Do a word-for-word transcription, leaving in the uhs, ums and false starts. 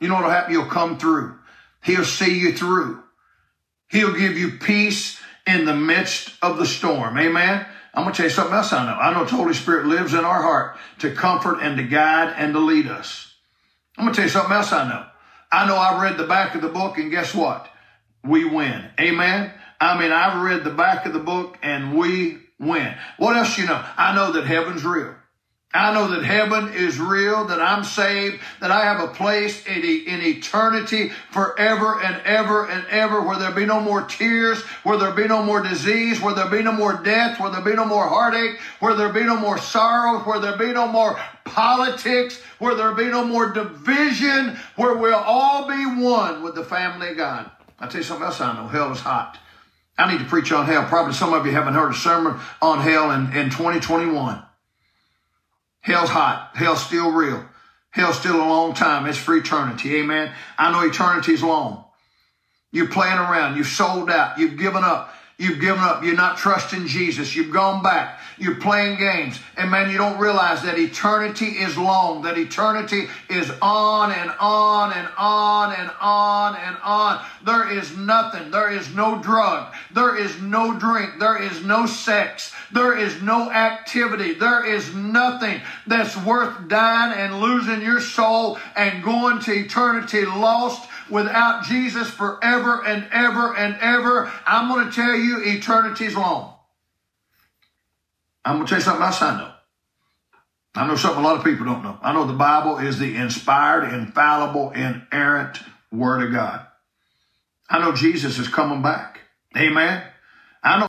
You know what'll happen? You'll come through. He'll see you through. He'll give you peace in the midst of the storm. Amen. I'm going to tell you something else I know. I know the Holy Spirit lives in our heart to comfort and to guide and to lead us. I'm going to tell you something else I know. I know I've read the back of the book, and guess what? We win. Amen. I mean, I've read the back of the book, and we win. What else do you know? I know that heaven's real. I know that heaven is real, that I'm saved, that I have a place in, in eternity forever and ever and ever, where there be no more tears, where there be no more disease, where there be no more death, where there be no more heartache, where there be no more sorrow, where there be no more politics, where there be no more division, where we'll all be one with the family of God. I'll tell you something else I know. Hell is hot. I need to preach on hell. Probably some of you haven't heard a sermon on hell in, in twenty twenty-one. Hell's hot. Hell's still real. Hell's still a long time. It's for eternity. Amen. I know eternity's long. You're playing around. You've sold out. You've given up. You've given up. You're not trusting Jesus. You've gone back. You're playing games. And man, you don't realize that eternity is long, that eternity is on and on and on and on and on. There is nothing. There is no drug. There is no drink. There is no sex. There is no activity. There is nothing that's worth dying and losing your soul and going to eternity lost without Jesus forever and ever and ever. I'm going to tell you, eternity's long. I'm going to tell you something else I know. I know something a lot of people don't know. I know the Bible is the inspired, infallible, inerrant Word of God. I know Jesus is coming back. Amen.